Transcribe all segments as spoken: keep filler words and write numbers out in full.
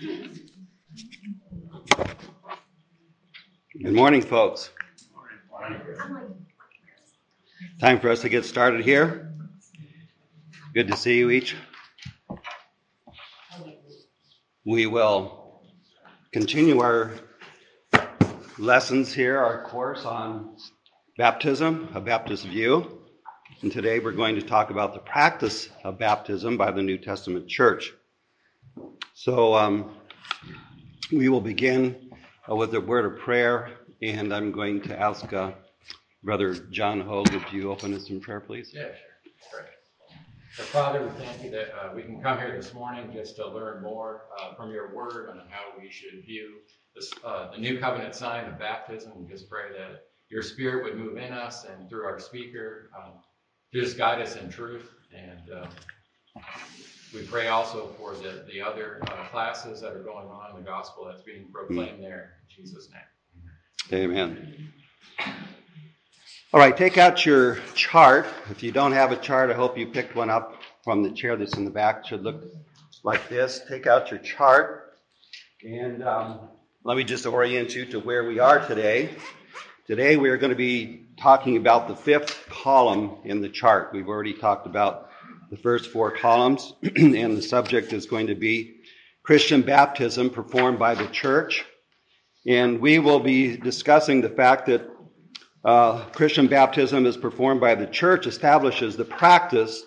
Good morning, folks. Time for us to get started here. Good to see you each. We will continue our lessons here, our course on baptism, a Baptist view. And today we're going to talk about the practice of baptism by the New Testament church. So um, we will begin uh, with a word of prayer, and I'm going to ask uh, Brother John Hogue, would you open us in prayer, please? Yeah, sure. So, Father, we thank you that uh, we can come here this morning just to learn more uh, from your word on how we should view this, uh, the new covenant sign of baptism. We just pray that your spirit would move in us and through our speaker, um, just guide us in truth. And Uh, We pray also for the, the other uh, classes that are going on in the gospel that's being proclaimed there. In Jesus' name. Amen. All right, take out your chart. If you don't have a chart, I hope you picked one up from the chair that's in the back. It should look like this. Take out your chart. And um, let me just orient you to where we are today. Today we are going to be talking about the fifth column in the chart. We've already talked about the first four columns, and the subject is going to be Christian baptism performed by the church. And we will be discussing the fact that uh, Christian baptism as performed by the church establishes the practice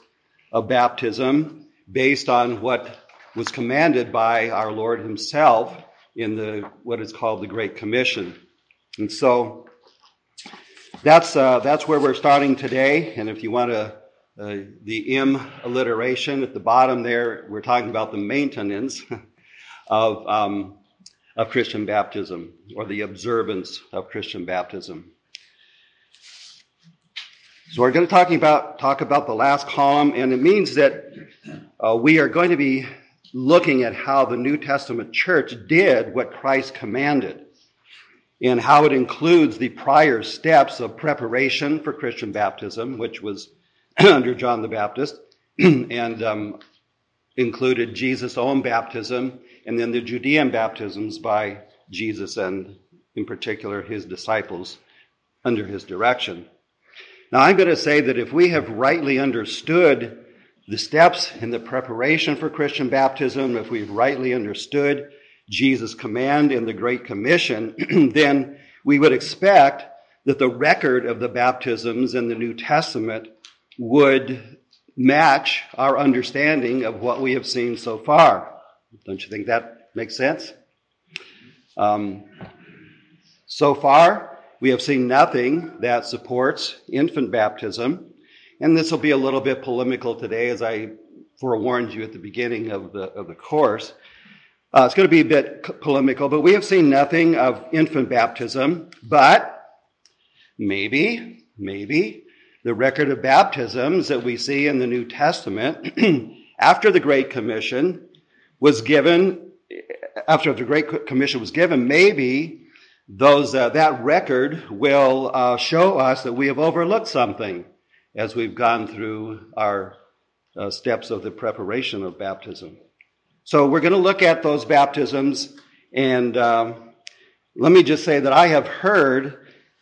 of baptism based on what was commanded by our Lord himself in the what is called the Great Commission. And so that's uh, that's where we're starting today. And if you want to Uh, the M alliteration at the bottom there, we're talking about the maintenance of um, of Christian baptism, or the observance of Christian baptism. So we're going to talking about talk about the last column, and it means that uh, we are going to be looking at how the New Testament church did what Christ commanded, and how it includes the prior steps of preparation for Christian baptism, which was under John the Baptist, and um, included Jesus' own baptism, and then the Judean baptisms by Jesus and, in particular, his disciples under his direction. Now, I'm going to say that if we have rightly understood the steps in the preparation for Christian baptism, if we've rightly understood Jesus' command in the Great Commission, then we would expect that the record of the baptisms in the New Testament would match our understanding of what we have seen so far. Don't you think that makes sense? Um, so far, we have seen nothing that supports infant baptism, and this will be a little bit polemical today, as I forewarned you at the beginning of the of the course. Uh, it's going to be a bit polemical, but we have seen nothing of infant baptism, but maybe, maybe, the record of baptisms that we see in the New Testament after the Great Commission was given, after the Great Commission was given, maybe those uh, that record will uh, show us that we have overlooked something as we've gone through our uh, steps of the preparation of baptism. So we're going to look at those baptisms, and um, let me just say that I have heard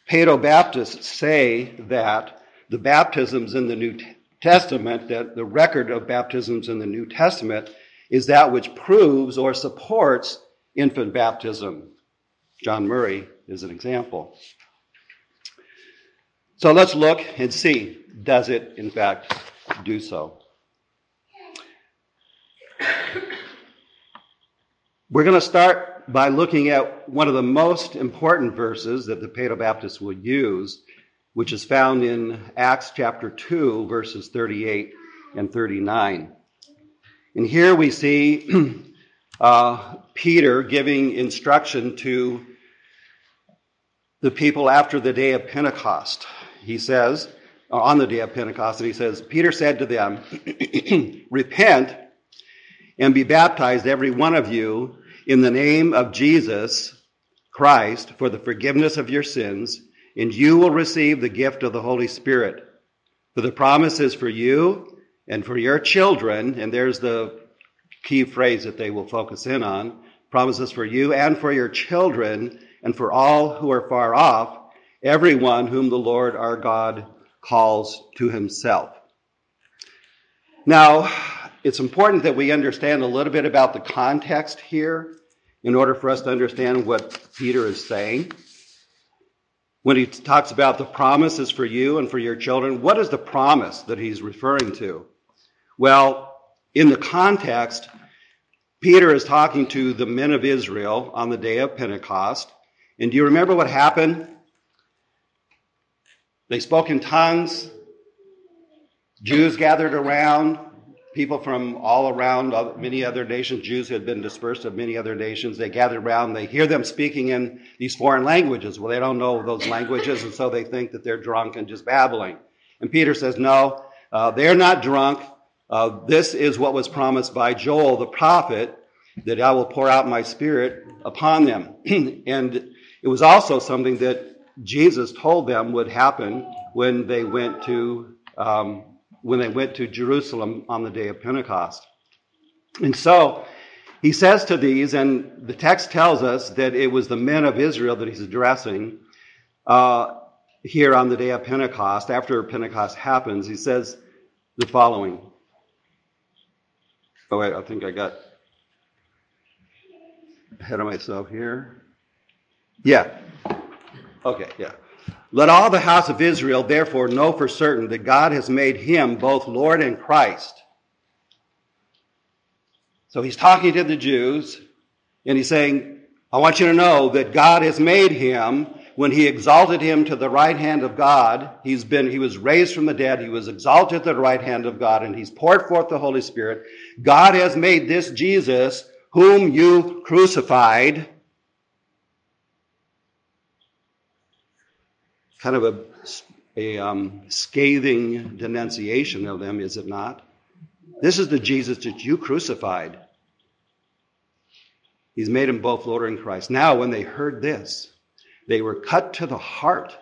paedobaptists say that the baptisms in the New Testament, that the record of baptisms in the New Testament is that which proves or supports infant baptism. John Murray is an example. So let's look and see, does it in fact do so? We're going to start by looking at one of the most important verses that the paedobaptists will use, which is found in Acts chapter two, verses thirty-eight and thirty-nine. And here we see uh, Peter giving instruction to the people after the day of Pentecost. He says, or on the day of Pentecost, and he says, Peter said to them, repent and be baptized, every one of you, in the name of Jesus Christ, for the forgiveness of your sins, and you will receive the gift of the Holy Spirit. For the promise is for you and for your children, and there's the key phrase that they will focus in on, promises for you and for your children and for all who are far off, everyone whom the Lord our God calls to himself. Now, it's important that we understand a little bit about the context here in order for us to understand what Peter is saying. When he talks about the promises for you and for your children, what is the promise that he's referring to? Well, in the context, Peter is talking to the men of Israel on the day of Pentecost. And do you remember what happened? They spoke in tongues. Jews gathered around, people from all around, many other nations. Jews had been dispersed of many other nations. They gathered around. They hear them speaking in these foreign languages. Well, they don't know those languages, and so they think that they're drunk and just babbling. And Peter says, no, uh, they're not drunk. Uh, this is what was promised by Joel, the prophet, that I will pour out my spirit upon them. And it was also something that Jesus told them would happen when they went to um, when they went to Jerusalem on the day of Pentecost. And so he says to these, and the text tells us that it was the men of Israel that he's addressing uh, here on the day of Pentecost. After Pentecost happens, he says the following. Oh, wait, I think I got ahead of myself here. Yeah. Okay, yeah. Let all the house of Israel therefore know for certain that God has made him both Lord and Christ. So he's talking to the Jews, and he's saying, I want you to know that God has made him, when he exalted him to the right hand of God, he's been, he was raised from the dead, he was exalted to the right hand of God, and he's poured forth the Holy Spirit. God has made this Jesus, whom you crucified, kind of a, a um, scathing denunciation of them, is it not? This is the Jesus that you crucified. He's made him both Lord and Christ. Now, when they heard this, they were cut to the heart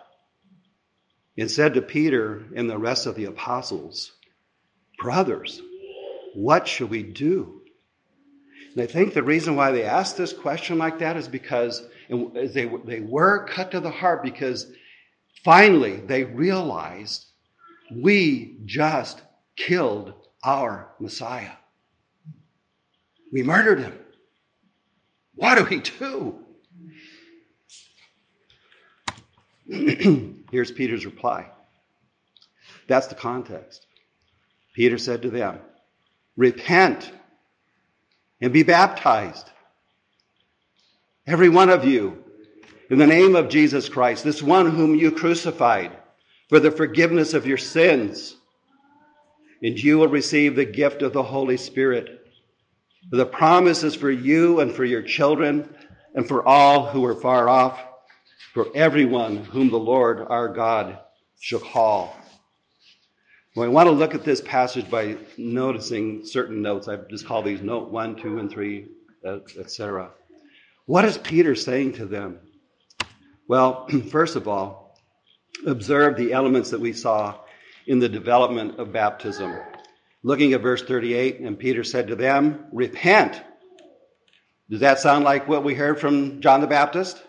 and said to Peter and the rest of the apostles, brothers, what should we do? And I think the reason why they asked this question like that is because they they were cut to the heart because finally, they realized we just killed our Messiah. We murdered him. What do we do? Here's Peter's reply. That's the context. Peter said to them, repent and be baptized, every one of you, in the name of Jesus Christ, this one whom you crucified, for the forgiveness of your sins, and you will receive the gift of the Holy Spirit. The promise is for you and for your children and for all who are far off, for everyone whom the Lord our God shall call. Well, I want to look at this passage by noticing certain notes. I just call these note one, two, and three, et cetera. What is Peter saying to them? Well, first of all, observe the elements that we saw in the development of baptism. Looking at verse thirty-eight, and Peter said to them, repent. Does that sound like what we heard from John the Baptist?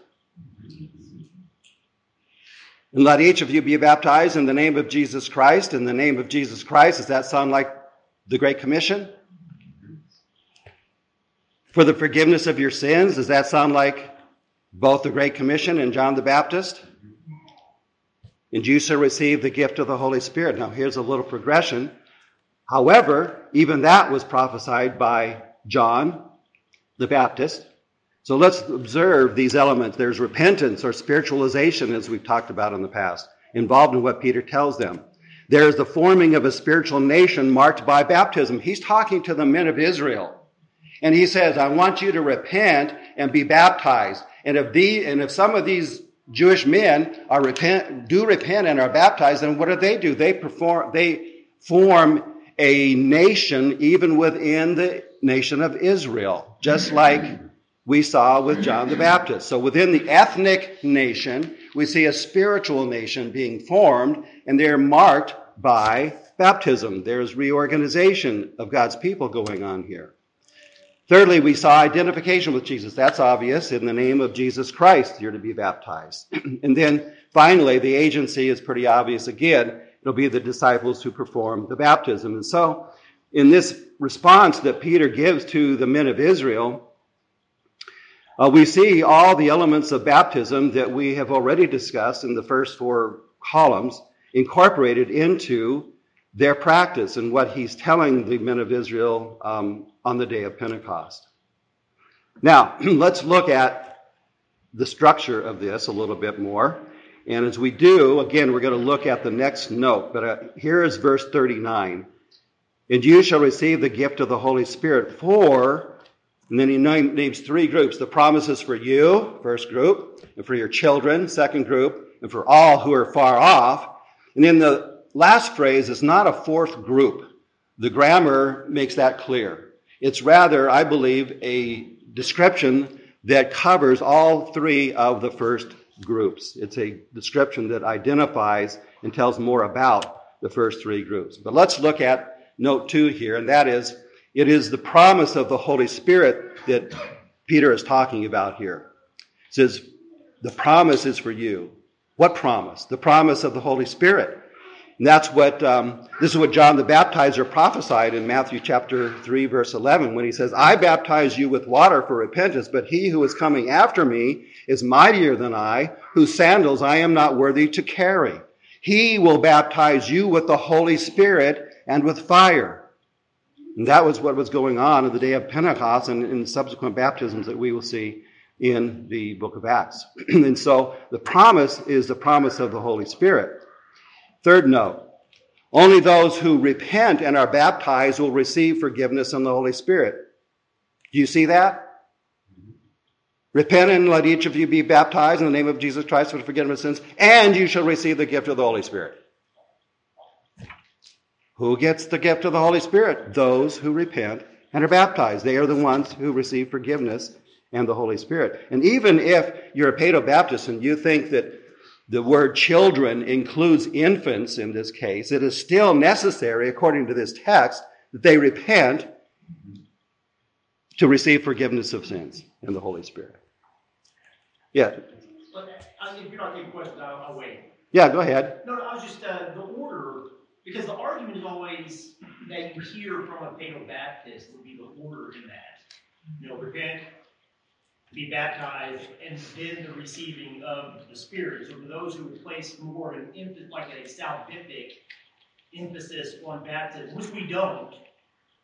And let each of you be baptized in the name of Jesus Christ. In the name of Jesus Christ, does that sound like the Great Commission? For the forgiveness of your sins, does that sound like both the Great Commission and John the Baptist? And you shall receive the gift of the Holy Spirit. Now here's a little progression. However, even that was prophesied by John the Baptist. So let's observe these elements. There's repentance or spiritualization, as we've talked about in the past, involved in what Peter tells them. There's the forming of a spiritual nation marked by baptism. He's talking to the men of Israel. And he says, I want you to repent and be baptized. And if the and if some of these Jewish men are repent do repent and are baptized, then what do they do? They perform they form a nation even within the nation of Israel, just like we saw with John the Baptist. So within the ethnic nation, we see a spiritual nation being formed, and they're marked by baptism. There's reorganization of God's people going on here. Thirdly, we saw identification with Jesus. That's obvious. In the name of Jesus Christ, you're to be baptized. And then finally, the agency is pretty obvious again. It'll be the disciples who perform the baptism. And so in this response that Peter gives to the men of Israel, Uh, we see all the elements of baptism that we have already discussed in the first four columns incorporated into their practice and what he's telling the men of Israel um, on the day of Pentecost. Now, let's look at the structure of this a little bit more. And as we do, again, we're going to look at the next note. But uh, here is verse thirty-nine. And you shall receive the gift of the Holy Spirit for... And then he names three groups. The promises for you, first group, and for your children, second group, and for all who are far off. And then the last phrase is not a fourth group. The grammar makes that clear. It's rather, I believe, a description that covers all three of the first groups. It's a description that identifies and tells more about the first three groups. But let's look at note two here, and that is, it is the promise of the Holy Spirit that Peter is talking about here. It says, the promise is for you. What promise? The promise of the Holy Spirit. And that's what, um, this is what John the Baptizer prophesied in Matthew chapter three, verse eleven, when he says, I baptize you with water for repentance, but he who is coming after me is mightier than I, whose sandals I am not worthy to carry. He will baptize you with the Holy Spirit and with fire. And that was what was going on on the day of Pentecost and in subsequent baptisms that we will see in the book of Acts. And so the promise is the promise of the Holy Spirit. Third note, only those who repent and are baptized will receive forgiveness in the Holy Spirit. Do you see that? Repent and let each of you be baptized in the name of Jesus Christ for the forgiveness of sins, and you shall receive the gift of the Holy Spirit. Who gets the gift of the Holy Spirit? Those who repent and are baptized. They are the ones who receive forgiveness and the Holy Spirit. And even if you're a paedobaptist and you think that the word children includes infants in this case, it is still necessary, according to this text, that they repent to receive forgiveness of sins and the Holy Spirit. Yeah. But if you're not taking questions, I'll wait. Yeah, go ahead. No, no, I was just, uh, the order... Because the argument is always that you hear from a paedobaptist would be the order in that. You know, repent, be baptized, and then the receiving of the Spirit. So for those who would place more an emphasis, like a salvific emphasis on baptism, which we don't,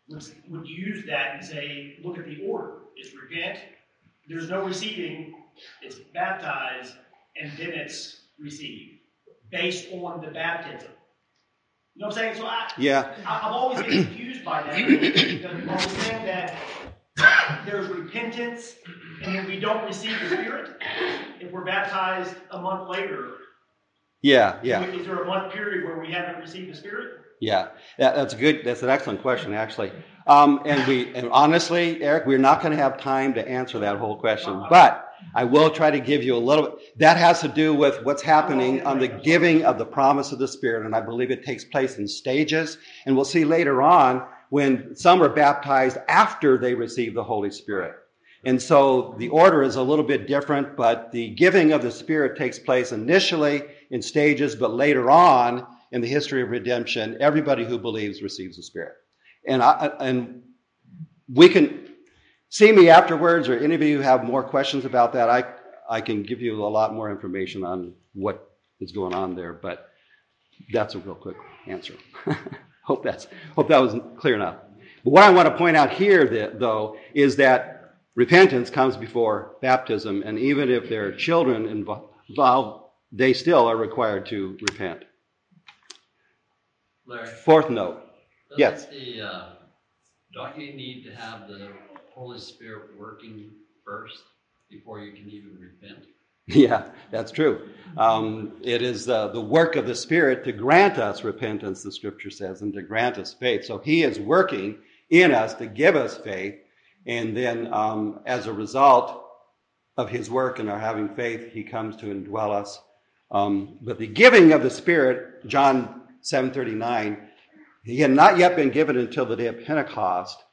would, would use that and say, look at the order. It's repent, there's no receiving, it's baptized, and then it's received, based on the baptism. You know what I'm saying? So I, yeah. I, I've always been confused by that. Because I understand that there's repentance, and then we don't receive the Spirit if we're baptized a month later. Yeah, yeah. Is there a month period where we haven't received the Spirit? Yeah, that, that's a good. That's an excellent question, actually. Um, and we, and honestly, Eric, we're not going to have time to answer that whole question, uh-huh. But I will try to give you a little bit. That has to do with what's happening on the giving of the promise of the Spirit, and I believe it takes place in stages. And we'll see later on when some are baptized after they receive the Holy Spirit. And so the order is a little bit different, but the giving of the Spirit takes place initially in stages, but later on in the history of redemption, everybody who believes receives the Spirit. And I, and we can... See me afterwards, or any of you who have more questions about that, I I can give you a lot more information on what is going on there, but that's a real quick answer. hope that's hope that was clear enough. But what I want to point out here, that, though, is that repentance comes before baptism, and even if there are children involved, they still are required to repent. Larry, fourth note. Yes. The, uh, don't you need to have the Holy Spirit working first before you can even repent? Yeah, that's true. Um, it is uh, the work of the Spirit to grant us repentance, the Scripture says, and to grant us faith. So He is working in us to give us faith, and then um, as a result of His work and our having faith, He comes to indwell us. Um, but the giving of the Spirit, John seven thirty-nine, He had not yet been given until the day of Pentecost,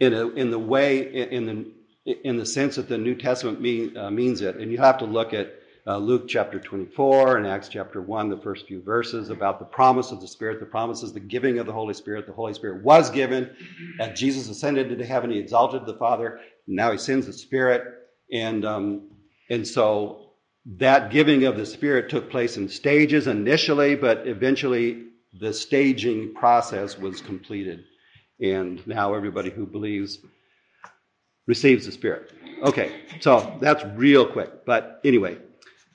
in a, in the way in the in the sense that the New Testament mean, uh, means it. And you have to look at uh, Luke chapter twenty-four and Acts chapter one, the first few verses about the promise of the Spirit, the promises, the giving of the Holy Spirit. The Holy Spirit was given as Jesus ascended into heaven. He exalted the Father. Now he sends the Spirit, and um, and so. That giving of the Spirit took place in stages initially, but eventually the staging process was completed. And now everybody who believes receives the Spirit. Okay, so that's real quick. But anyway,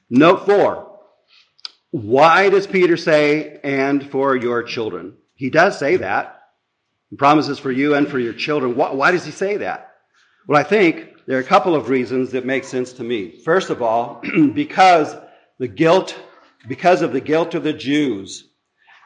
note four. Why does Peter say, and for your children? He does say that. He promises for you and for your children. Why, why does he say that? Well, I think there are a couple of reasons that make sense to me. First of all, because the guilt, because of the guilt of the Jews,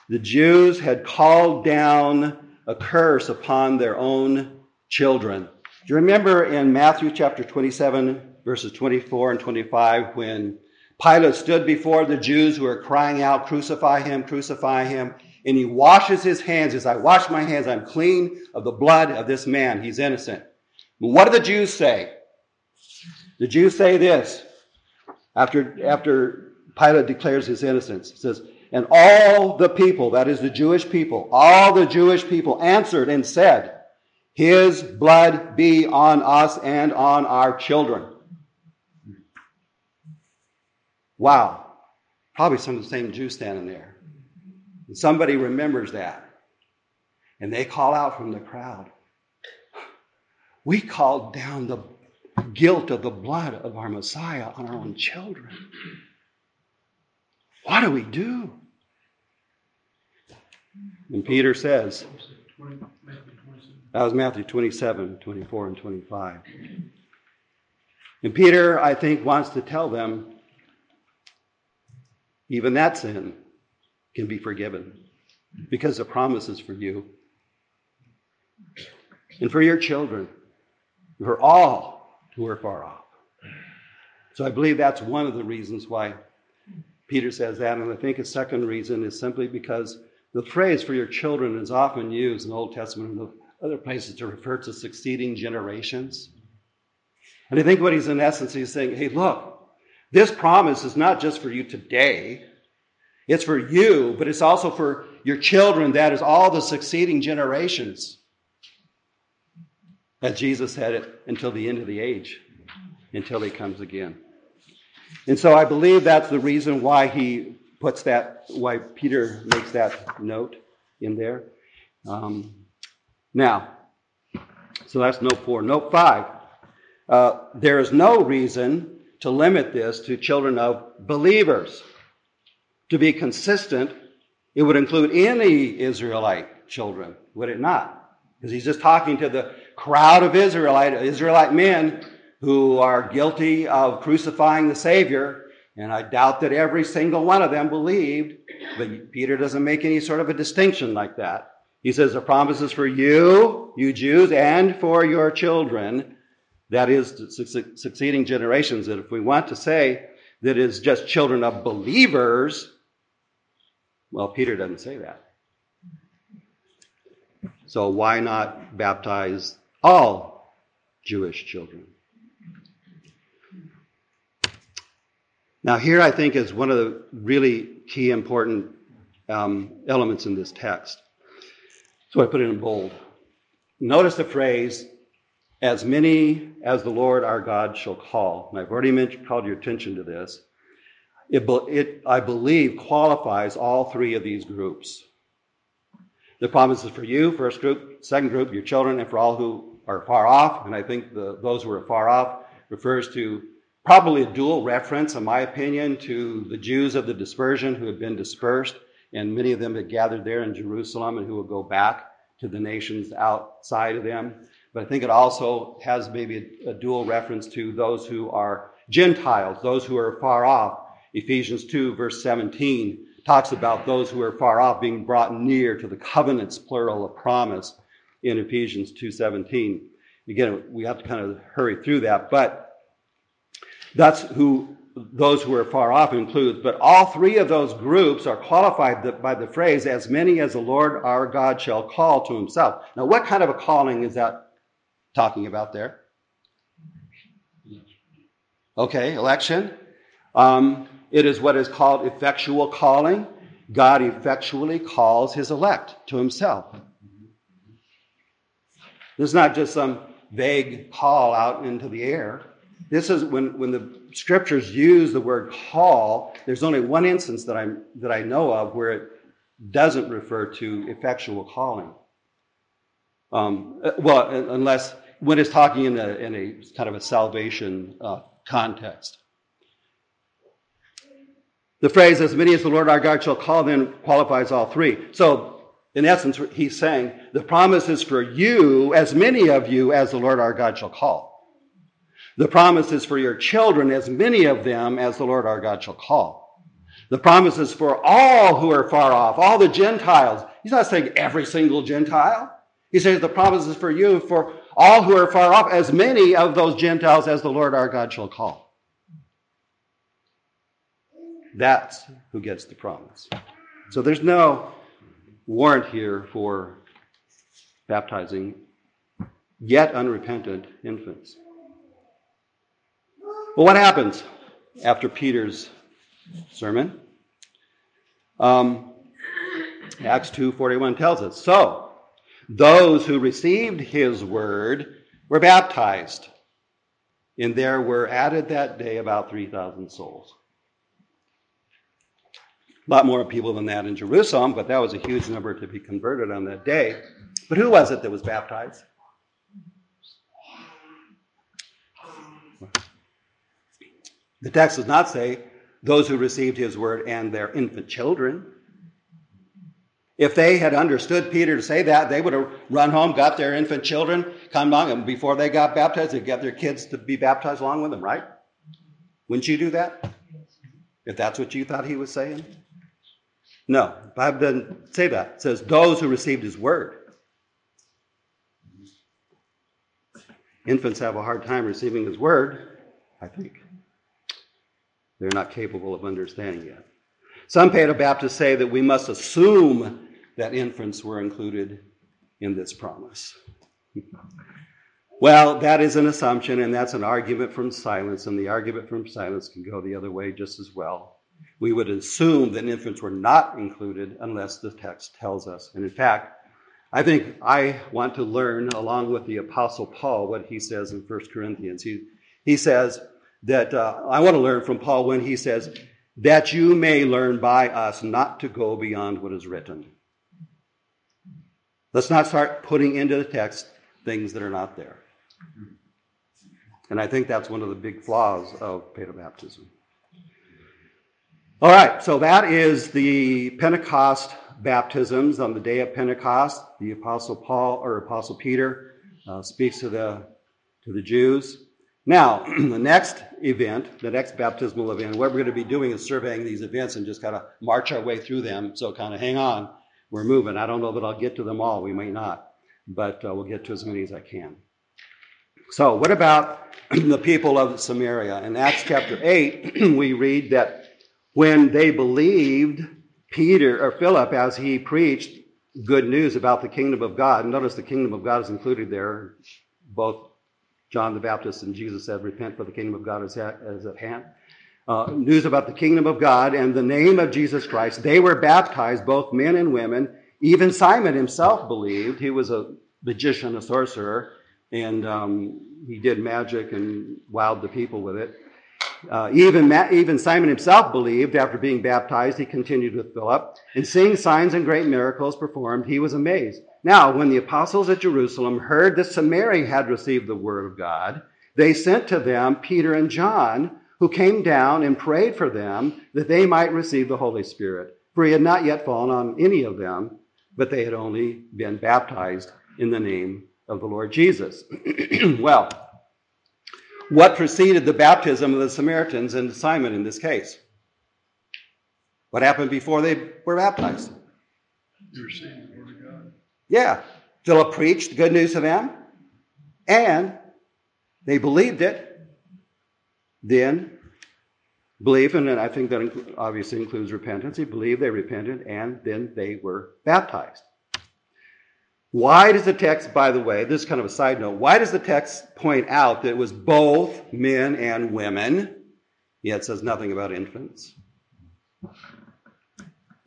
the Jews had called down a curse upon their own children. Do you remember in Matthew chapter twenty-seven, verses twenty-four and twenty-five, when Pilate stood before the Jews who were crying out, "Crucify him, crucify him," and he washes his hands. As I wash my hands, I'm clean of the blood of this man. He's innocent. What do the Jews say? The Jews say this after, after Pilate declares his innocence. He says, and all the people, that is the Jewish people, all the Jewish people answered and said, his blood be on us and on our children. Wow. Probably some of the same Jews standing there. And somebody remembers that. And they call out from the crowd, we called down the guilt of the blood of our Messiah on our own children. What do we do? And Peter says, that was Matthew twenty-seven, twenty-four, and twenty-five. And Peter, I think, wants to tell them, even that sin can be forgiven because the promise is for you and for your children. For all who are far off. So I believe that's one of the reasons why Peter says that. And I think a second reason is simply because the phrase for your children is often used in the Old Testament and other places to refer to succeeding generations. And I think what he's in essence, he's saying, hey, look, this promise is not just for you today. It's for you, but it's also for your children. That is all the succeeding generations. As Jesus had it, until the end of the age, until he comes again. And so I believe that's the reason why he puts that, why Peter makes that note in there. Um, now, so that's note four. Note five, uh, there is no reason to limit this to children of believers. To be consistent, it would include any Israelite children, would it not? Because he's just talking to the crowd of Israelite, Israelite men who are guilty of crucifying the Savior. And I doubt that every single one of them believed. But Peter doesn't make any sort of a distinction like that. He says the promise is for you, you Jews, and for your children. That is succeeding generations. That if we want to say that it is just children of believers, well, Peter doesn't say that. So why not baptize all Jewish children? Now here I think is one of the really key important um, elements in this text. So I put it in bold. Notice the phrase, as many as the Lord our God shall call. And I've already mentioned, called your attention to this. It, it, I believe, qualifies all three of these groups. The promise is for you, first group, second group, your children, and for all who are far off. And I think the, those who are far off refers to probably a dual reference, in my opinion, to the Jews of the dispersion who had been dispersed, and many of them had gathered there in Jerusalem and who will go back to the nations outside of them. But I think it also has maybe a, a dual reference to those who are Gentiles, those who are far off. Ephesians two, verse seventeen talks about those who are far off being brought near to the covenants, plural, of promise in Ephesians two seventeen. Again, we have to kind of hurry through that, but that's who those who are far off includes. But all three of those groups are qualified by the phrase, as many as the Lord our God shall call to himself. Now, what kind of a calling is that talking about there? Okay, election. Um, it is what is called effectual calling. God effectually calls his elect to himself. There's not just some vague call out into the air. This is when, when the scriptures use the word call, there's only one instance that I'm that I know of where it doesn't refer to effectual calling. Um, well, unless when it's talking in a, in a kind of a salvation uh, context. The phrase, as many as the Lord our God shall call, then qualifies all three. So, in essence, he's saying, the promise is for you, as many of you, as the Lord our God shall call. The promise is for your children, as many of them as the Lord our God shall call. The promise is for all who are far off, all the Gentiles. He's not saying every single Gentile. He says the promise is for you, for all who are far off, as many of those Gentiles as the Lord our God shall call. That's who gets the promise. So there's no warrant here for baptizing yet unrepentant infants. Well, what happens after Peter's sermon? Um, Acts two forty-one tells us, so those who received his word were baptized, and there were added that day about three thousand souls. A lot more people than that in Jerusalem, but that was a huge number to be converted on that day. But who was it that was baptized? The text does not say those who received his word and their infant children. If they had understood Peter to say that, they would have run home, got their infant children, come along, and before they got baptized, they'd get their kids to be baptized along with them, right? Wouldn't you do that? If that's what you thought he was saying? No, the Bible doesn't say that. It says those who received his word. Infants have a hard time receiving his word, I think. They're not capable of understanding yet. Some Paedobaptists say that we must assume that infants were included in this promise. Well, that is an assumption, and that's an argument from silence, and the argument from silence can go the other way just as well. We would assume that infants were not included unless the text tells us. And in fact, I think I want to learn, along with the Apostle Paul, what he says in First Corinthians. He, he says... that uh, I want to learn from Paul when he says, that you may learn by us not to go beyond what is written. Let's not start putting into the text things that are not there. And I think that's one of the big flaws of Paedobaptism. All right, so that is the Pentecost baptisms on the day of Pentecost. The Apostle Paul or Apostle Peter uh, speaks to the to the Jews. Now, the next event, the next baptismal event, what we're going to be doing is surveying these events and just kind of march our way through them. So kind of hang on, we're moving. I don't know that I'll get to them all. We might not, but uh, we'll get to as many as I can. So what about the people of Samaria? In Acts chapter eight, we read that when they believed Peter or Philip as he preached good news about the kingdom of God, notice the kingdom of God is included there, both John the Baptist and Jesus said, repent for the kingdom of God is at, is at hand. Uh, news about the kingdom of God and the name of Jesus Christ. They were baptized, both men and women. Even Simon himself believed. He was a magician, a sorcerer, and um, he did magic and wowed the people with it. Uh, even, Ma- even Simon himself believed. After being baptized, he continued with Philip. And seeing signs and great miracles performed, he was amazed. Now, when the apostles at Jerusalem heard that Samaria had received the word of God, they sent to them Peter and John, who came down and prayed for them that they might receive the Holy Spirit. For he had not yet fallen on any of them, but they had only been baptized in the name of the Lord Jesus. Well, what preceded the baptism of the Samaritans and Simon in this case? What happened before they were baptized? They received the word of God. Yeah, Philip preached good news to them, and they believed it. Then, believe, and I think that obviously includes repentance. They believed, they repented, and then they were baptized. Why does the text, by the way, this is kind of a side note, why does the text point out that it was both men and women, yet says nothing about infants?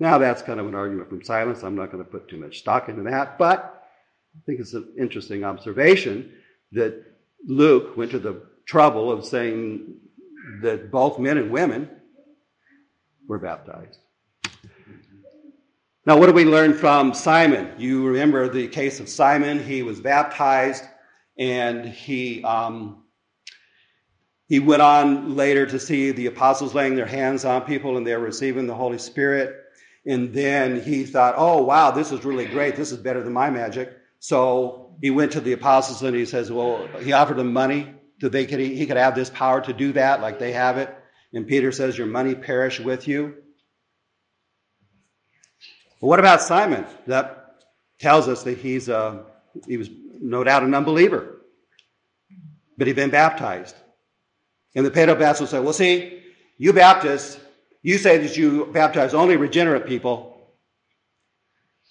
Now that's kind of an argument from Silas. I'm not going to put too much stock into that, but I think it's an interesting observation that Luke went to the trouble of saying that both men and women were baptized. Now, what do we learn from Simon? You remember the case of Simon. He was baptized, and he um, he went on later to see the apostles laying their hands on people, and they're receiving the Holy Spirit. And then he thought, oh, wow, this is really great. This is better than my magic. So he went to the apostles, and he says, well, he offered them money so they could, he could have this power to do that like they have it. And Peter says, your money perish with you. What about Simon? That tells us that he's a, he was no doubt an unbeliever, but he'd been baptized. And the Pentecostals said, well, see, you Baptists, you say that you baptize only regenerate people.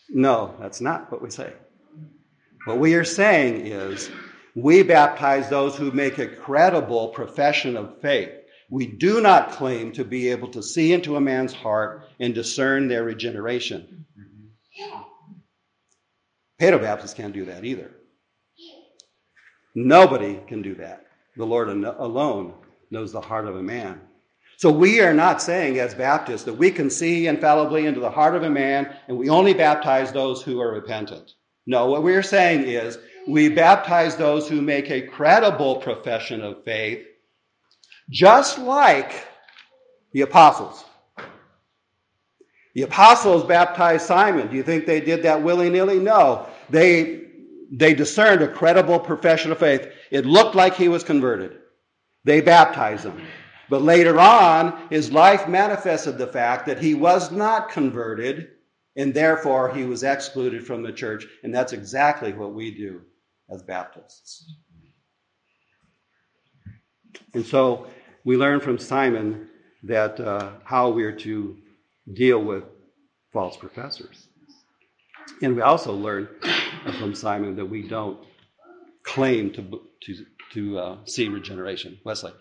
No, that's not what we say. What we are saying is we baptize those who make a credible profession of faith. We do not claim to be able to see into a man's heart and discern their regeneration. Paedobaptists can't do that either. Nobody can do that. The Lord alone knows the heart of a man. So we are not saying as Baptists that we can see infallibly into the heart of a man and we only baptize those who are repentant. No, what we are saying is we baptize those who make a credible profession of faith, just like the apostles. The apostles baptized Simon. Do you think they did that willy-nilly? No. They, they discerned a credible profession of faith. It looked like he was converted. They baptized him. But later on, his life manifested the fact that he was not converted, and therefore he was excluded from the church. And that's exactly what we do as Baptists. And so we learn from Simon that uh, how we're to deal with false professors. And we also learn from Simon that we don't claim to to, to uh, see regeneration. Wesley?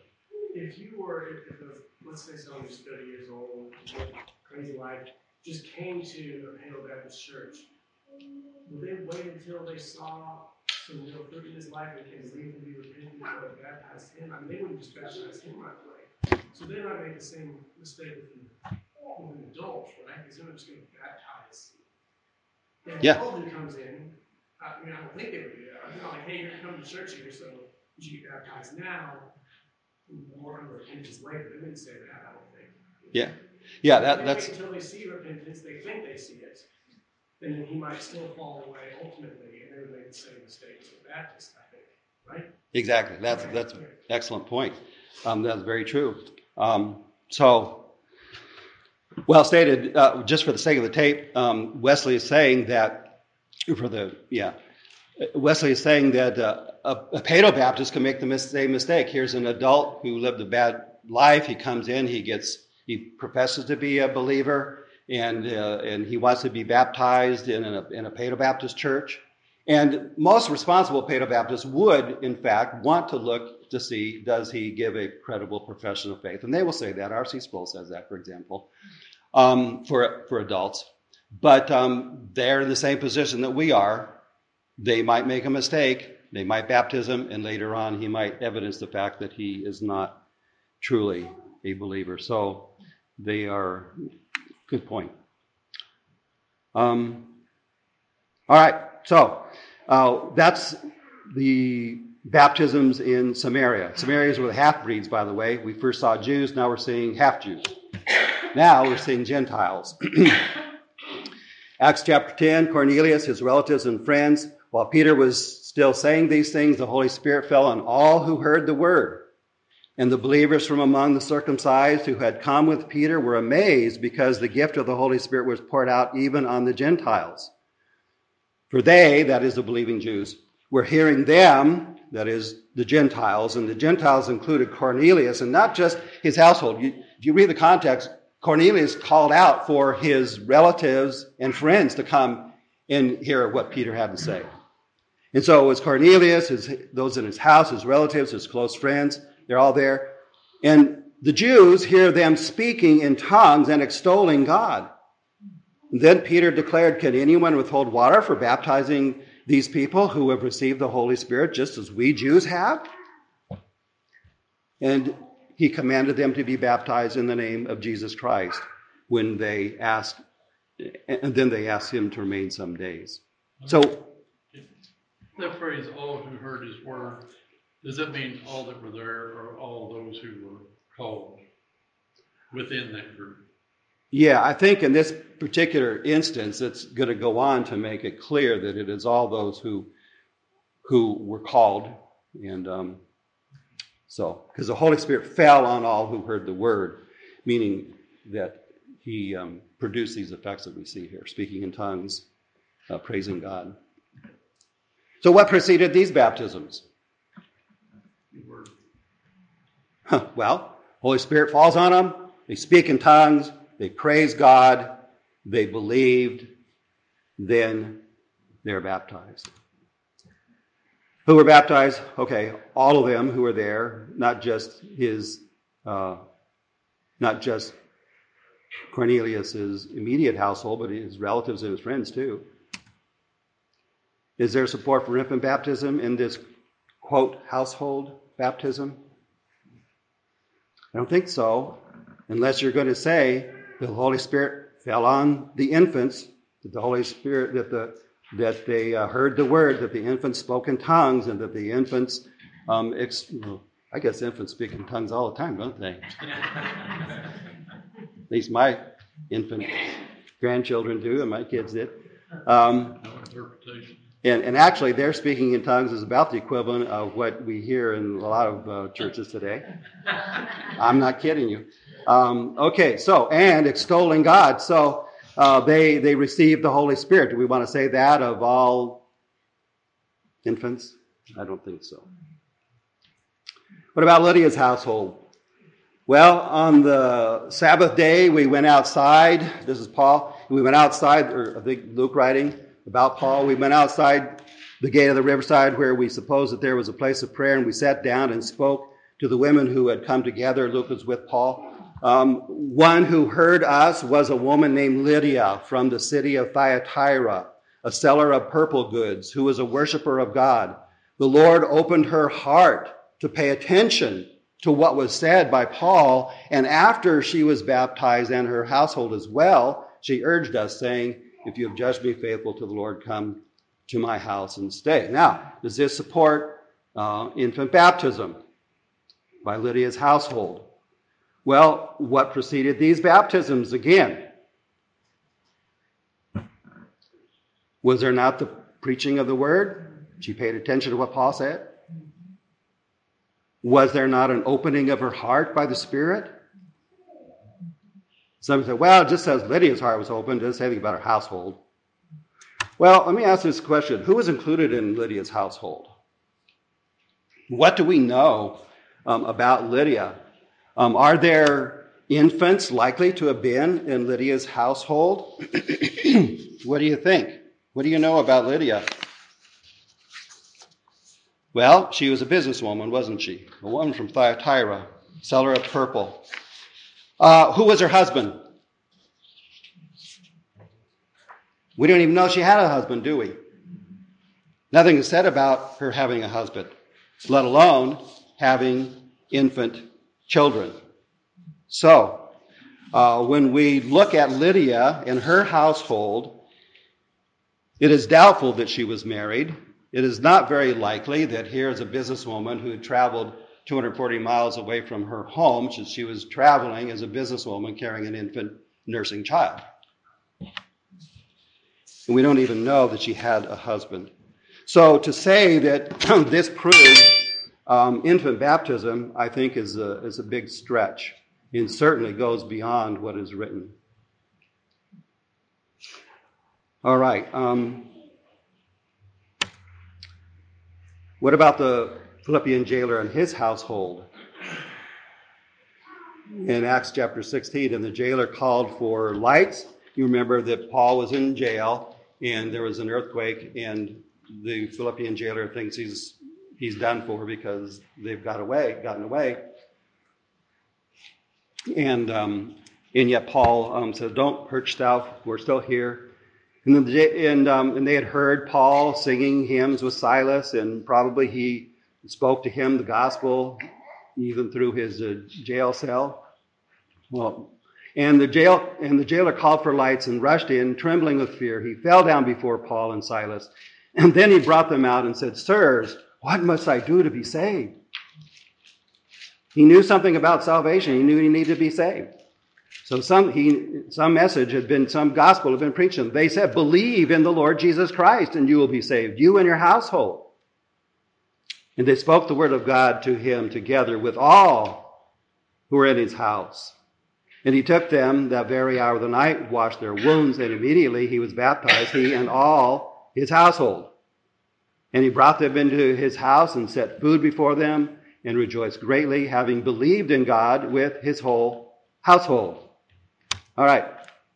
If you were, if a, let's say someone who's thirty years old, crazy life, just came to a Pentecostal Baptist church, would they wait until they saw some real fruit in his life and can leave and be repentant or baptize him? I mean, they wouldn't just baptize him right away. So they're not making the same mistake with an, with an adult, right? Because they're not just going to baptize. And yeah. If Calvin comes in, I mean, I don't think they would do that. They're not like, hey, you're coming to church here, so would you get baptized now? More repentance later. They didn't say that, I don't think. Yeah. Yeah, that, they that's. Until they see repentance, they think they see it. Then he might still fall away ultimately, and they're making the same mistakes with Baptists, I think, right? Exactly. That's that's an excellent point. Um, that's very true. Um, so, well stated. Uh, just for the sake of the tape, um, Wesley is saying that for the yeah, Wesley is saying that uh, a, a Paedo-Baptist can make the same mistake. Here's an adult who lived a bad life. He comes in. He gets. He professes to be a believer. And uh, and he wants to be baptized in a in a Paedo-Baptist church, and most responsible Paedo-Baptists would, in fact, want to look to see, does he give a credible profession of faith? And they will say that. R C Sproul says that, for example, um, for for adults. But um, they're in the same position that we are. They might make a mistake. They might baptism, and later on, he might evidence the fact that he is not truly a believer. So they are. Good point. Um, all right, so uh, that's the baptisms in Samaria. Samarians were the half-breeds, by the way. We first saw Jews, now we're seeing half-Jews. Now we're seeing Gentiles. Acts chapter ten, Cornelius, his relatives and friends. While Peter was still saying these things, the Holy Spirit fell on all who heard the word. And the believers from among the circumcised who had come with Peter were amazed because the gift of the Holy Spirit was poured out even on the Gentiles. For they, that is the believing Jews, were hearing them, that is the Gentiles, and the Gentiles included Cornelius, and not just his household. You, if you read the context, Cornelius called out for his relatives and friends to come and hear what Peter had to say. And so it was Cornelius, his, those in his house, his relatives, his close friends, they're all there. And the Jews hear them speaking in tongues and extolling God. And then Peter declared, "Can anyone withhold water for baptizing these people who have received the Holy Spirit just as we Jews have?" And he commanded them to be baptized in the name of Jesus Christ when they asked, and then they asked him to remain some days. So that phrase, all who heard his word, does that mean all that were there or all those who were called within that group? Yeah, I think in this particular instance, it's going to go on to make it clear that it is all those who who were called. And um, so, because the Holy Spirit fell on all who heard the word, meaning that he um, produced these effects that we see here, speaking in tongues, uh, praising God. So what preceded these baptisms? Huh, well, Holy Spirit falls on them. They speak in tongues. They praise God. They believed. Then they're baptized. Who were baptized? Okay, all of them who were there, not just his, uh, not just Cornelius's immediate household, but his relatives and his friends too. Is there support for infant baptism in this, quote, household baptism? I don't think so, unless you're going to say the Holy Spirit fell on the infants, that the Holy Spirit, that the that they uh, heard the word, that the infants spoke in tongues, and that the infants, um, ex- well, I guess infants speak in tongues all the time, don't they? At least my infant grandchildren do, and my kids did. Um, no interpretation. And, and actually, their speaking in tongues is about the equivalent of what we hear in a lot of uh, churches today. I'm not kidding you. Um, okay, so, and extolling God. So uh, they, they received the Holy Spirit. Do we want to say that of all infants? I don't think so. What about Lydia's household? Well, on the Sabbath day, we went outside. This is Paul. We went outside, or I think Luke writing about Paul. We went outside the gate of the riverside where we supposed that there was a place of prayer, and we sat down and spoke to the women who had come together. Luke was with Paul. Um, one who heard us was a woman named Lydia from the city of Thyatira, a seller of purple goods, who was a worshiper of God. The Lord opened her heart to pay attention to what was said by Paul, and after she was baptized and her household as well, she urged us, saying, "If you have judged me faithful to the Lord, come to my house and stay." Now, does this support uh, infant baptism by Lydia's household? Well, what preceded these baptisms again? Was there not the preaching of the word? She paid attention to what Paul said. Was there not an opening of her heart by the Spirit? Some say, well, it just says Lydia's heart was open, doesn't say anything about her household. Well, let me ask this question. Who was included in Lydia's household? What do we know um, about Lydia? Um, are there infants likely to have been in Lydia's household? What do you think? What do you know about Lydia? Well, she was a businesswoman, wasn't she? A woman from Thyatira, seller of purple. Uh, who was her husband? We don't even know she had a husband, do we? Nothing is said about her having a husband, let alone having infant children. So, uh, when we look at Lydia and her household, it is doubtful that she was married. It is not very likely that here is a businesswoman who had traveled two hundred forty miles away from her home, since she was traveling as a businesswoman carrying an infant nursing child. And we don't even know that she had a husband. So to say that this proved um, infant baptism, I think, is a, is a big stretch, and certainly goes beyond what is written. All right. Um, what about the Philippian jailer and his household? In Acts chapter sixteen, and the jailer called for lights. You remember that Paul was in jail, and there was an earthquake, and the Philippian jailer thinks he's he's done for because they've got away, gotten away. And um, and yet Paul um, says, "Don't hurt yourself. We're still here." And then the, and um, and they had heard Paul singing hymns with Silas, and probably he spoke to him the gospel even through his uh, jail cell. Well. And the jail and the jailer called for lights and rushed in, trembling with fear. He fell down before Paul and Silas. And then he brought them out and said, "Sirs, what must I do to be saved?" He knew something about salvation. He knew he needed to be saved. So some he some message had been, some gospel had been preached to them. They said, "Believe in the Lord Jesus Christ, and you will be saved, you and your household." And they spoke the word of God to him together with all who were in his house. And he took them that very hour of the night, washed their wounds, and immediately he was baptized, he and all his household. And he brought them into his house and set food before them, and rejoiced greatly, having believed in God with his whole household. All right,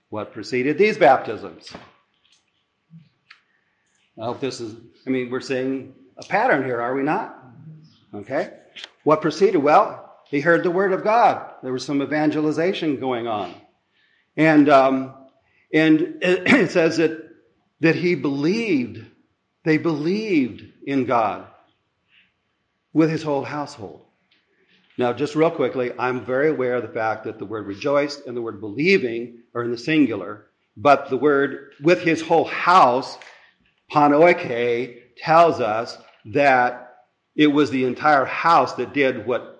what preceded these baptisms? I hope this is, I mean, we're seeing a pattern here, are we not? Okay, what preceded? Well, he heard the word of God. There was some evangelization going on. And um, and it, it says that, that he believed, they believed in God with his whole household. Now, just real quickly, I'm very aware of the fact that the word rejoiced and the word believing are in the singular, but the word with his whole house, panoike, tells us that it was the entire house that did what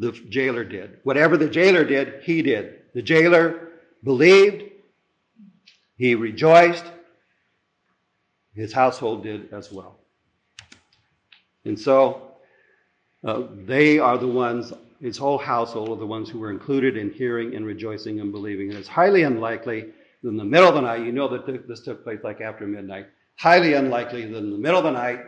the jailer did. Whatever the jailer did, he did. The jailer believed, he rejoiced, his household did as well. And so uh, they are the ones, his whole household are the ones who were included in hearing and rejoicing and believing. And it's highly unlikely that in the middle of the night, you know that this took place like after midnight, highly unlikely that in the middle of the night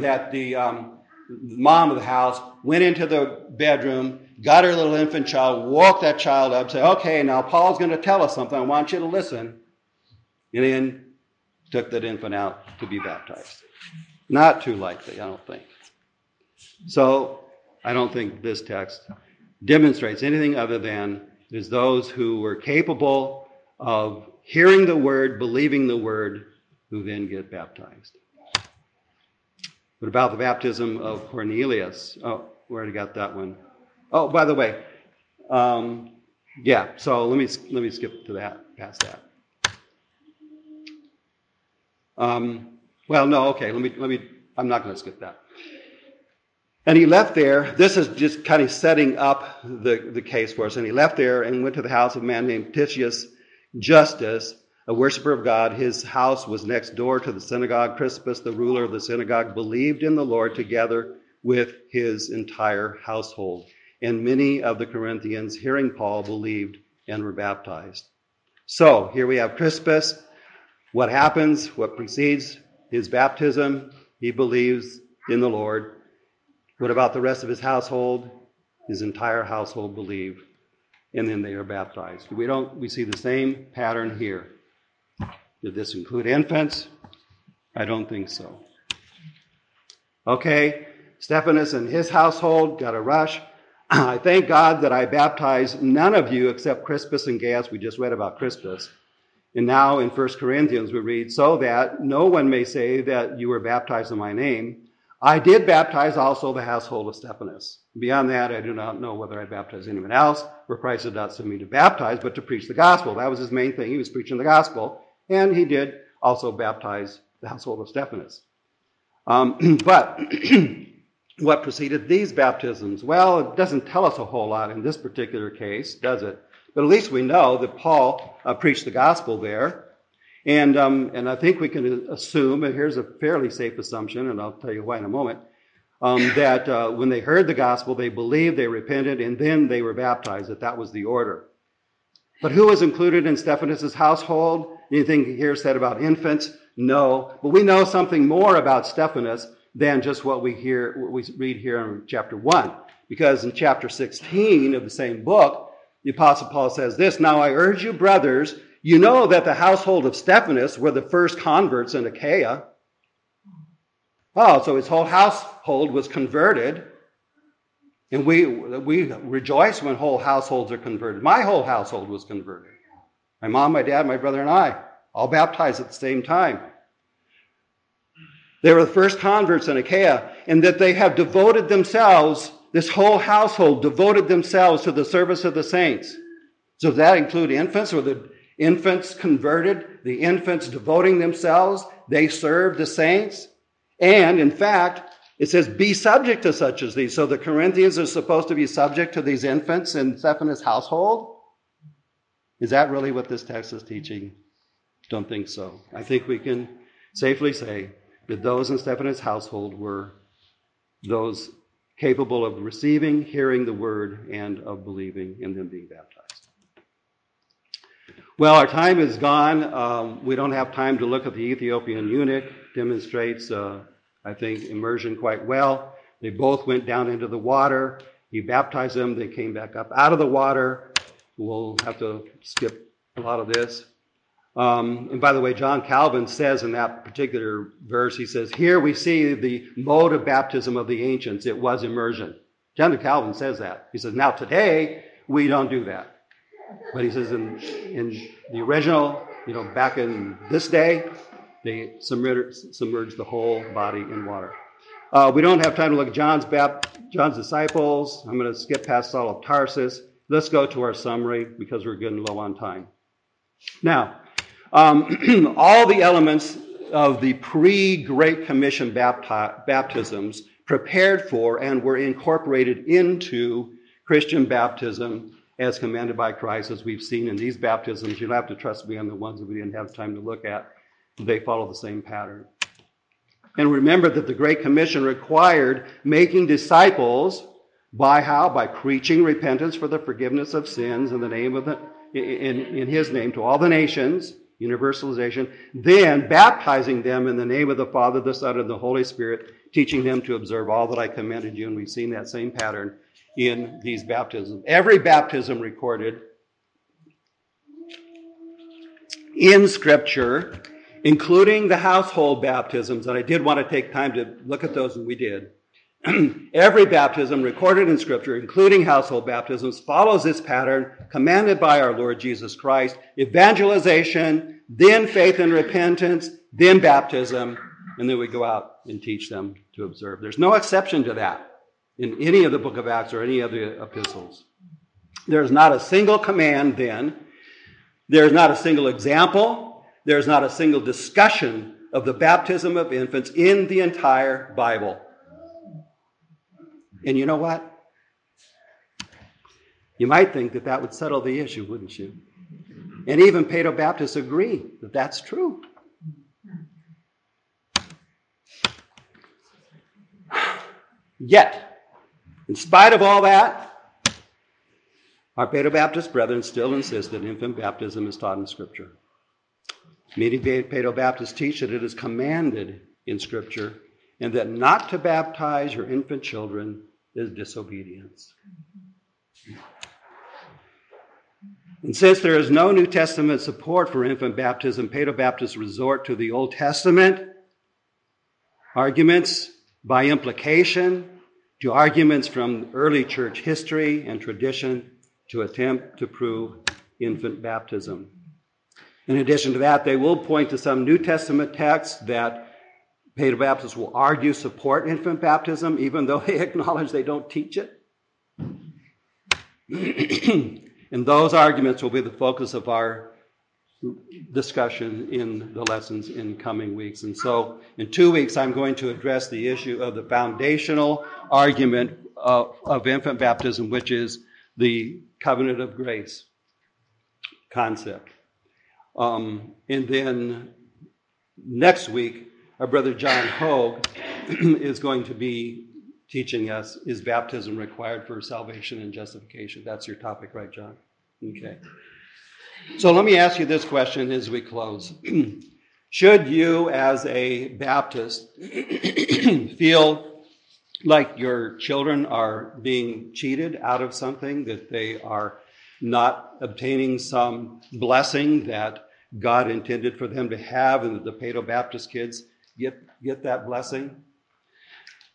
that the um, The mom of the house went into the bedroom, got her little infant child, woke that child up, said, "Okay, now Paul's going to tell us something. I want you to listen." And then took that infant out to be baptized. Not too likely, I don't think. So I don't think this text demonstrates anything other than it is those who were capable of hearing the word, believing the word, who then get baptized. What about the baptism of Cornelius? Oh, we already got that one. Oh, by the way, um, yeah. So let me let me skip to that, past that. Um, well, no, okay. Let me let me. I'm not going to skip that. And he left there. This is just kind of setting up the the case for us. And he left there and went to the house of a man named Titius Justus, a worshiper of God. His house was next door to the synagogue. Crispus, the ruler of the synagogue, believed in the Lord together with his entire household. And many of the Corinthians, hearing Paul, believed and were baptized. So here we have Crispus. What happens, what precedes his baptism? He believes in the Lord. What about the rest of his household? His entire household believed, and then they are baptized. We don't, we see the same pattern here. Did this include infants? I don't think so. Okay, Stephanus and his household got a rush. I thank God that I baptized none of you except Crispus and Gaius. We just read about Crispus. And now in First Corinthians we read, "So that no one may say that you were baptized in my name. I did baptize also the household of Stephanus. Beyond that, I do not know whether I baptized anyone else, for Christ did not send me to baptize, but to preach the gospel." That was his main thing. He was preaching the gospel. And he did also baptize the household of Stephanus. Um, but what preceded these baptisms? Well, it doesn't tell us a whole lot in this particular case, does it? But at least we know that Paul uh, preached the gospel there. And um, and I think we can assume, and here's a fairly safe assumption, and I'll tell you why in a moment, um, that uh, when they heard the gospel, they believed, they repented, and then they were baptized, that that was the order. But who was included in Stephanus' household? Anything here said about infants? No. But we know something more about Stephanus than just what we hear, what we read here in chapter one. Because in chapter sixteen of the same book, the Apostle Paul says this, "Now I urge you, brothers, You know that the household of Stephanus were the first converts in Achaia. Oh, so his whole household was converted. And we we rejoice when whole households are converted. My whole household was converted. My mom, my dad, my brother, and I, all baptized at the same time. They were the first converts in Achaia, and that they have devoted themselves, this whole household devoted themselves to the service of the saints. So does that include infants? Were the infants converted? The infants devoting themselves? They served the saints? And, in fact, it says, be subject to such as these. So the Corinthians are supposed to be subject to these infants in Stephanus' household? Is that really what this text is teaching? Don't think so. I think we can safely say that those in Stephanus' household were those capable of receiving, hearing the word, and of believing, and then being baptized. Well, our time is gone. Um, we don't have time to look at the Ethiopian eunuch. Demonstrates, uh, I think, immersion quite well. They both went down into the water. He baptized them. They came back up out of the water. We'll have to skip a lot of this. Um, and by the way, John Calvin says in that particular verse, he says, here we see the mode of baptism of the ancients. It was immersion. John Calvin says that. He says, now today, we don't do that. But he says in, in the original, you know, back in this day, they submerge, submerge the whole body in water. Uh, we don't have time to look at John's, bap- John's disciples. I'm going to skip past Saul of Tarsus. Let's go to our summary because we're getting low on time. Now, um, all the elements of the pre-Great Commission bapti- baptisms prepared for and were incorporated into Christian baptism as commanded by Christ, as we've seen in these baptisms. You'll have to trust me on the ones that we didn't have time to look at. They follow the same pattern. And remember that the Great Commission required making disciples by how? By preaching repentance for the forgiveness of sins in the name of the in, in his name to all the nations, universalization, then baptizing them in the name of the Father, the Son, and the Holy Spirit, teaching them to observe all that I commanded you. And we've seen that same pattern in these baptisms. Every baptism recorded in Scripture, including the household baptisms, and I did want to take time to look at those, and we did. Every baptism recorded in Scripture, including household baptisms, follows this pattern commanded by our Lord Jesus Christ: evangelization, then faith and repentance, then baptism, and then we go out and teach them to observe. There's no exception to that in any of the book of Acts or any of the epistles. There's not a single command then. There's not a single example. There's not a single discussion of the baptism of infants in the entire Bible. And you know what? You might think that that would settle the issue, wouldn't you? And even Paedobaptists agree that that's true. Yet, in spite of all that, our Paedobaptist brethren still insist that infant baptism is taught in Scripture. Many Paedobaptists teach that it is commanded in Scripture and that not to baptize your infant children is disobedience. And since there is no New Testament support for infant baptism, Paedobaptists resort to the Old Testament arguments by implication, to arguments from early church history and tradition to attempt to prove infant baptism. In addition to that, they will point to some New Testament texts that Paedobaptists will argue support infant baptism, even though they acknowledge they don't teach it. And those arguments will be the focus of our discussion in the lessons in coming weeks. And so in two weeks, I'm going to address the issue of the foundational argument of, of infant baptism, which is the covenant of grace concept. Um, and then next week, our brother John Hogue is going to be teaching us, is baptism required for salvation and justification? That's your topic, right, John? Okay. So let me ask you this question as we close. Should you, as a Baptist, feel like your children are being cheated out of something, that they are not obtaining some blessing that God intended for them to have, and the Pado Baptist kids get, get that blessing.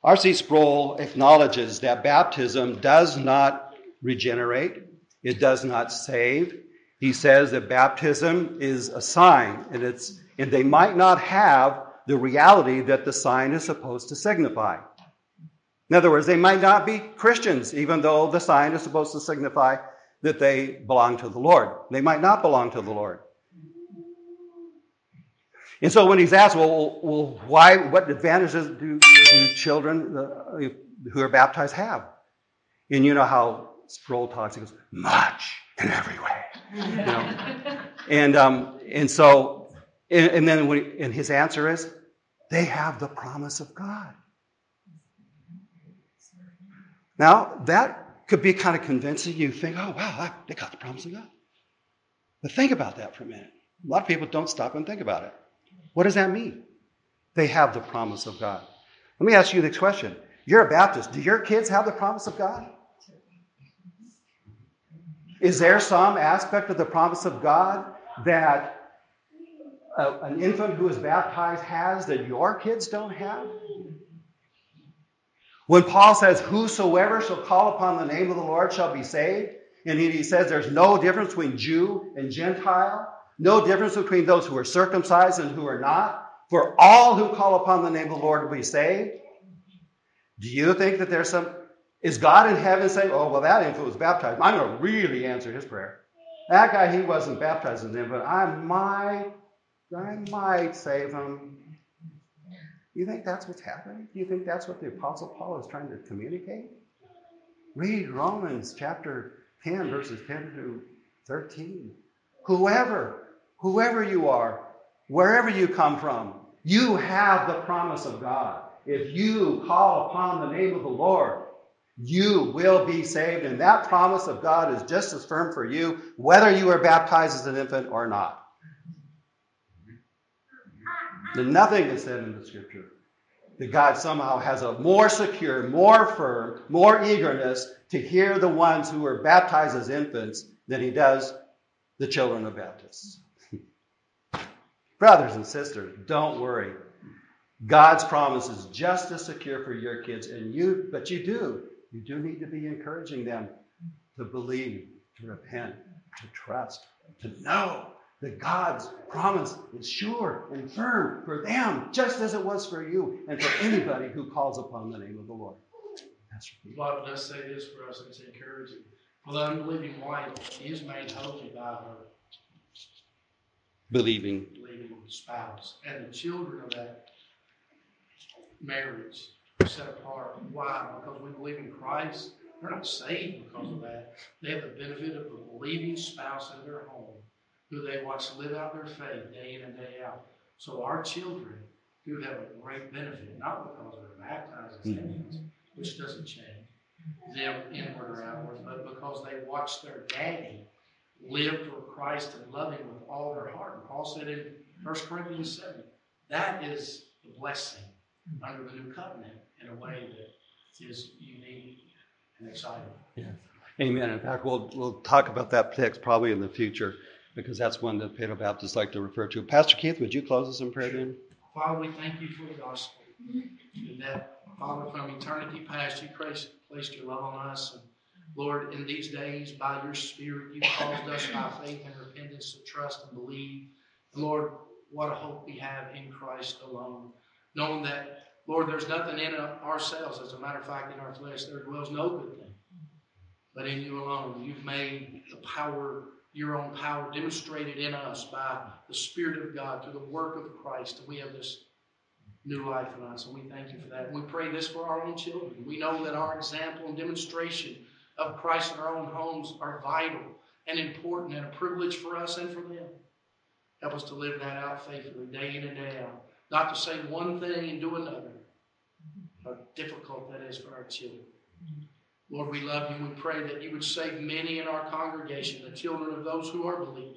R C Sproul acknowledges that baptism does not regenerate. It does not save. He says that baptism is a sign, and it's and they might not have the reality that the sign is supposed to signify. In other words, they might not be Christians, even though the sign is supposed to signify that they belong to the Lord. They might not belong to the Lord. And so when he's asked, well, well why? What advantages do, do children uh, who are baptized have? And you know how Sproul talks. He goes, much in every way. You know? and um, and so, and, and then when he, and his answer is, they have the promise of God. Now, that could be kind of convincing. You think, oh, wow, they got the promise of God. But think about that for a minute. A lot of people don't stop and think about it. What does that mean? They have the promise of God. Let me ask you this question. You're a Baptist. Do your kids have the promise of God? Is there some aspect of the promise of God that a, an infant who is baptized has that your kids don't have? When Paul says, whosoever shall call upon the name of the Lord shall be saved, and he says there's no difference between Jew and Gentile, no difference between those who are circumcised and who are not. For all who call upon the name of the Lord will be saved. Do you think that there's some... Is God in heaven saying, oh, well, that infant was baptized. I'm going to really answer his prayer. That guy, he wasn't baptized as an infant. I might, I might save him. You think that's what's happening? Do you think that's what the Apostle Paul is trying to communicate? Read Romans chapter ten, verses ten through thirteen. Whoever... Whoever you are, wherever you come from, you have the promise of God. If you call upon the name of the Lord, you will be saved. And that promise of God is just as firm for you, whether you are baptized as an infant or not. And nothing is said in the Scripture that God somehow has a more secure, more firm, more eagerness to hear the ones who were baptized as infants than he does the children of Baptists. Brothers and sisters, don't worry. God's promise is just as secure for your kids, and you, but you do. You do need to be encouraging them to believe, to repent, to trust, to know that God's promise is sure and firm for them, just as it was for you and for anybody who calls upon the name of the Lord. That's right. The Bible does say this for us, and it's encouraging. For the unbelieving wife is made holy by her Believing. Believing spouse. And the children of that marriage are set apart. Why? Because we believe in Christ. They're not saved because of that. They have the benefit of a believing spouse in their home who they watch live out their faith day in and day out. So our children do have a great benefit, not because they're baptized as infants, mm-hmm. which doesn't change them inward or outward, but because they watch their daddy live for Christ and love him with all their heart. And Paul said in First Corinthians seven, that is the blessing under the new covenant in a way that is unique and exciting. Yeah. Amen. In fact, we'll we'll talk about that text probably in the future, because that's one that Peter Baptists like to refer to. Pastor Keith, would you close us in prayer then? Father, we thank you for the gospel. And that, Father, from eternity past, you placed your love on us. And Lord, in these days, by your Spirit, you caused us by faith and repentance to trust and believe. And Lord, what a hope we have in Christ alone, knowing that, Lord, there's nothing in ourselves. As a matter of fact, in our flesh, there dwells no good thing. But in you alone, you've made the power, your own power, demonstrated in us by the Spirit of God through the work of Christ. And we have this new life in us, and we thank you for that. And we pray this for our own children. We know that our example and demonstration of Christ in our own homes are vital and important and a privilege for us and for them. Help us to live that out faithfully, day in and day out. Not to say one thing and do another. How difficult that is for our children. Lord, we love you. We pray that you would save many in our congregation, the children of those who are believing.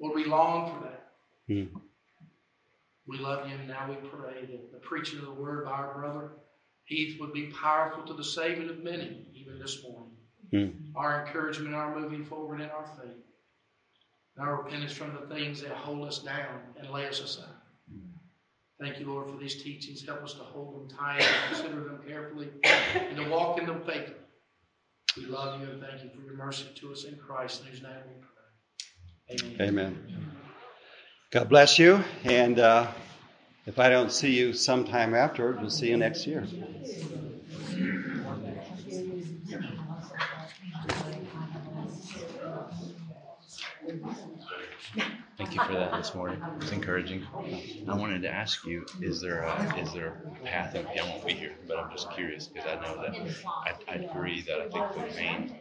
Lord, we long for that. Mm. We love you, and now we pray that the preaching of the word by our brother Heath would be powerful to the saving of many, even this morning. mm. our encouragement, our moving forward in our faith, and our repentance from the things that hold us down and lay us aside. Mm. Thank you, Lord, for these teachings. Help us to hold them tight and consider them carefully and to walk in them faithfully. We love you and thank you for your mercy to us in Christ, in whose name we pray. Amen. Amen. God bless you, and uh, if I don't see you sometime afterwards, we'll see you next year. Thank you for that this morning. It was encouraging. I wanted to ask you, is there a, is there a path of, I won't be here, but I'm just curious because I know that I, I agree that I think the main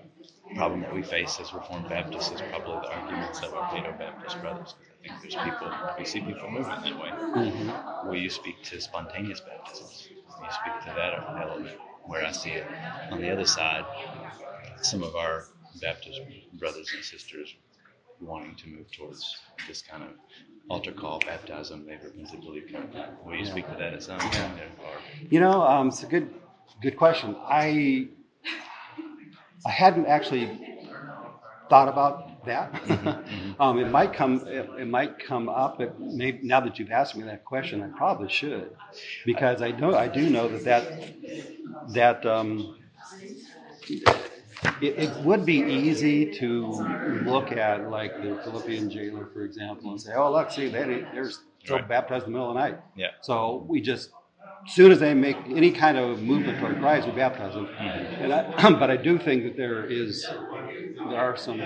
problem that we face as Reformed Baptists is probably the arguments of our Paedo-Baptist brothers. Because I think there's people, we see people moving that way. Mm-hmm. Will you speak to spontaneous baptisms? Will you speak to that element where I see it? On the other side, some of our Baptist brothers and sisters wanting to move towards this kind of altar call, baptism, they've repented, believe, kind of thing. Will you yeah. speak to that at some time? You know, um, it's a good, good question. I, I hadn't actually thought about that. Mm-hmm. um, it might come, it, it might come up. But maybe, now that you've asked me that question, I probably should, because I know, I do know that that, that. Um, It, it would be easy to look at, like, the Philippian jailer, for example, and say, oh, look, see, they, they're still right. baptized in the middle of the night. Yeah. So we just, as soon as they make any kind of movement toward Christ, we baptize them. Mm-hmm. And I, but I do think that there is, there are some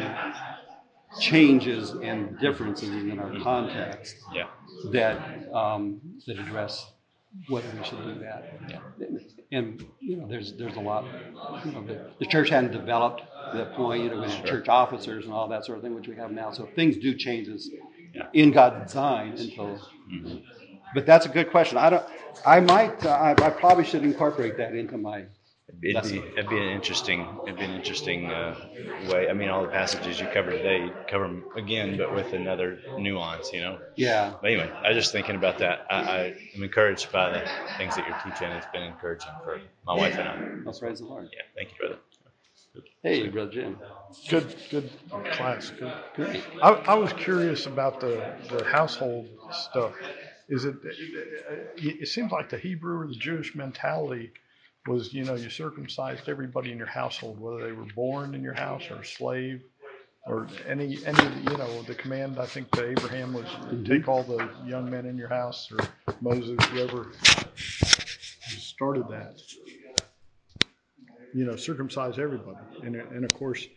changes and differences in our context yeah. that um, that address whether we should do that. Yeah. And, you know, there's there's a lot. You know, the, the church hadn't developed to that point, you know, with sure. church officers and all that sort of thing, which we have now. So things do change yeah. in God's design until. Mm-hmm. But that's a good question. I don't. I might. Uh, I, I probably should incorporate that into my. It'd be, it'd be an interesting. It'd be an interesting uh, way. I mean, all the passages you cover today, you cover them again, but with another nuance, you know. Yeah. But anyway, I was just thinking about that. I, I am encouraged by the things that you're teaching. It's been encouraging for my wife and I. Let's raise the Lord. Yeah. Thank you, brother. Good. Hey, brother Jim. Good, good class. Good. Great. I, I was curious about the, the household stuff. Is it? It seems like the Hebrew or the Jewish mentality was, you know, you circumcised everybody in your household, whether they were born in your house or a slave or any, any you know, the command, I think, to Abraham was mm-hmm. take all the young men in your house, or Moses, whoever started that. You know, circumcise everybody. And, and of course,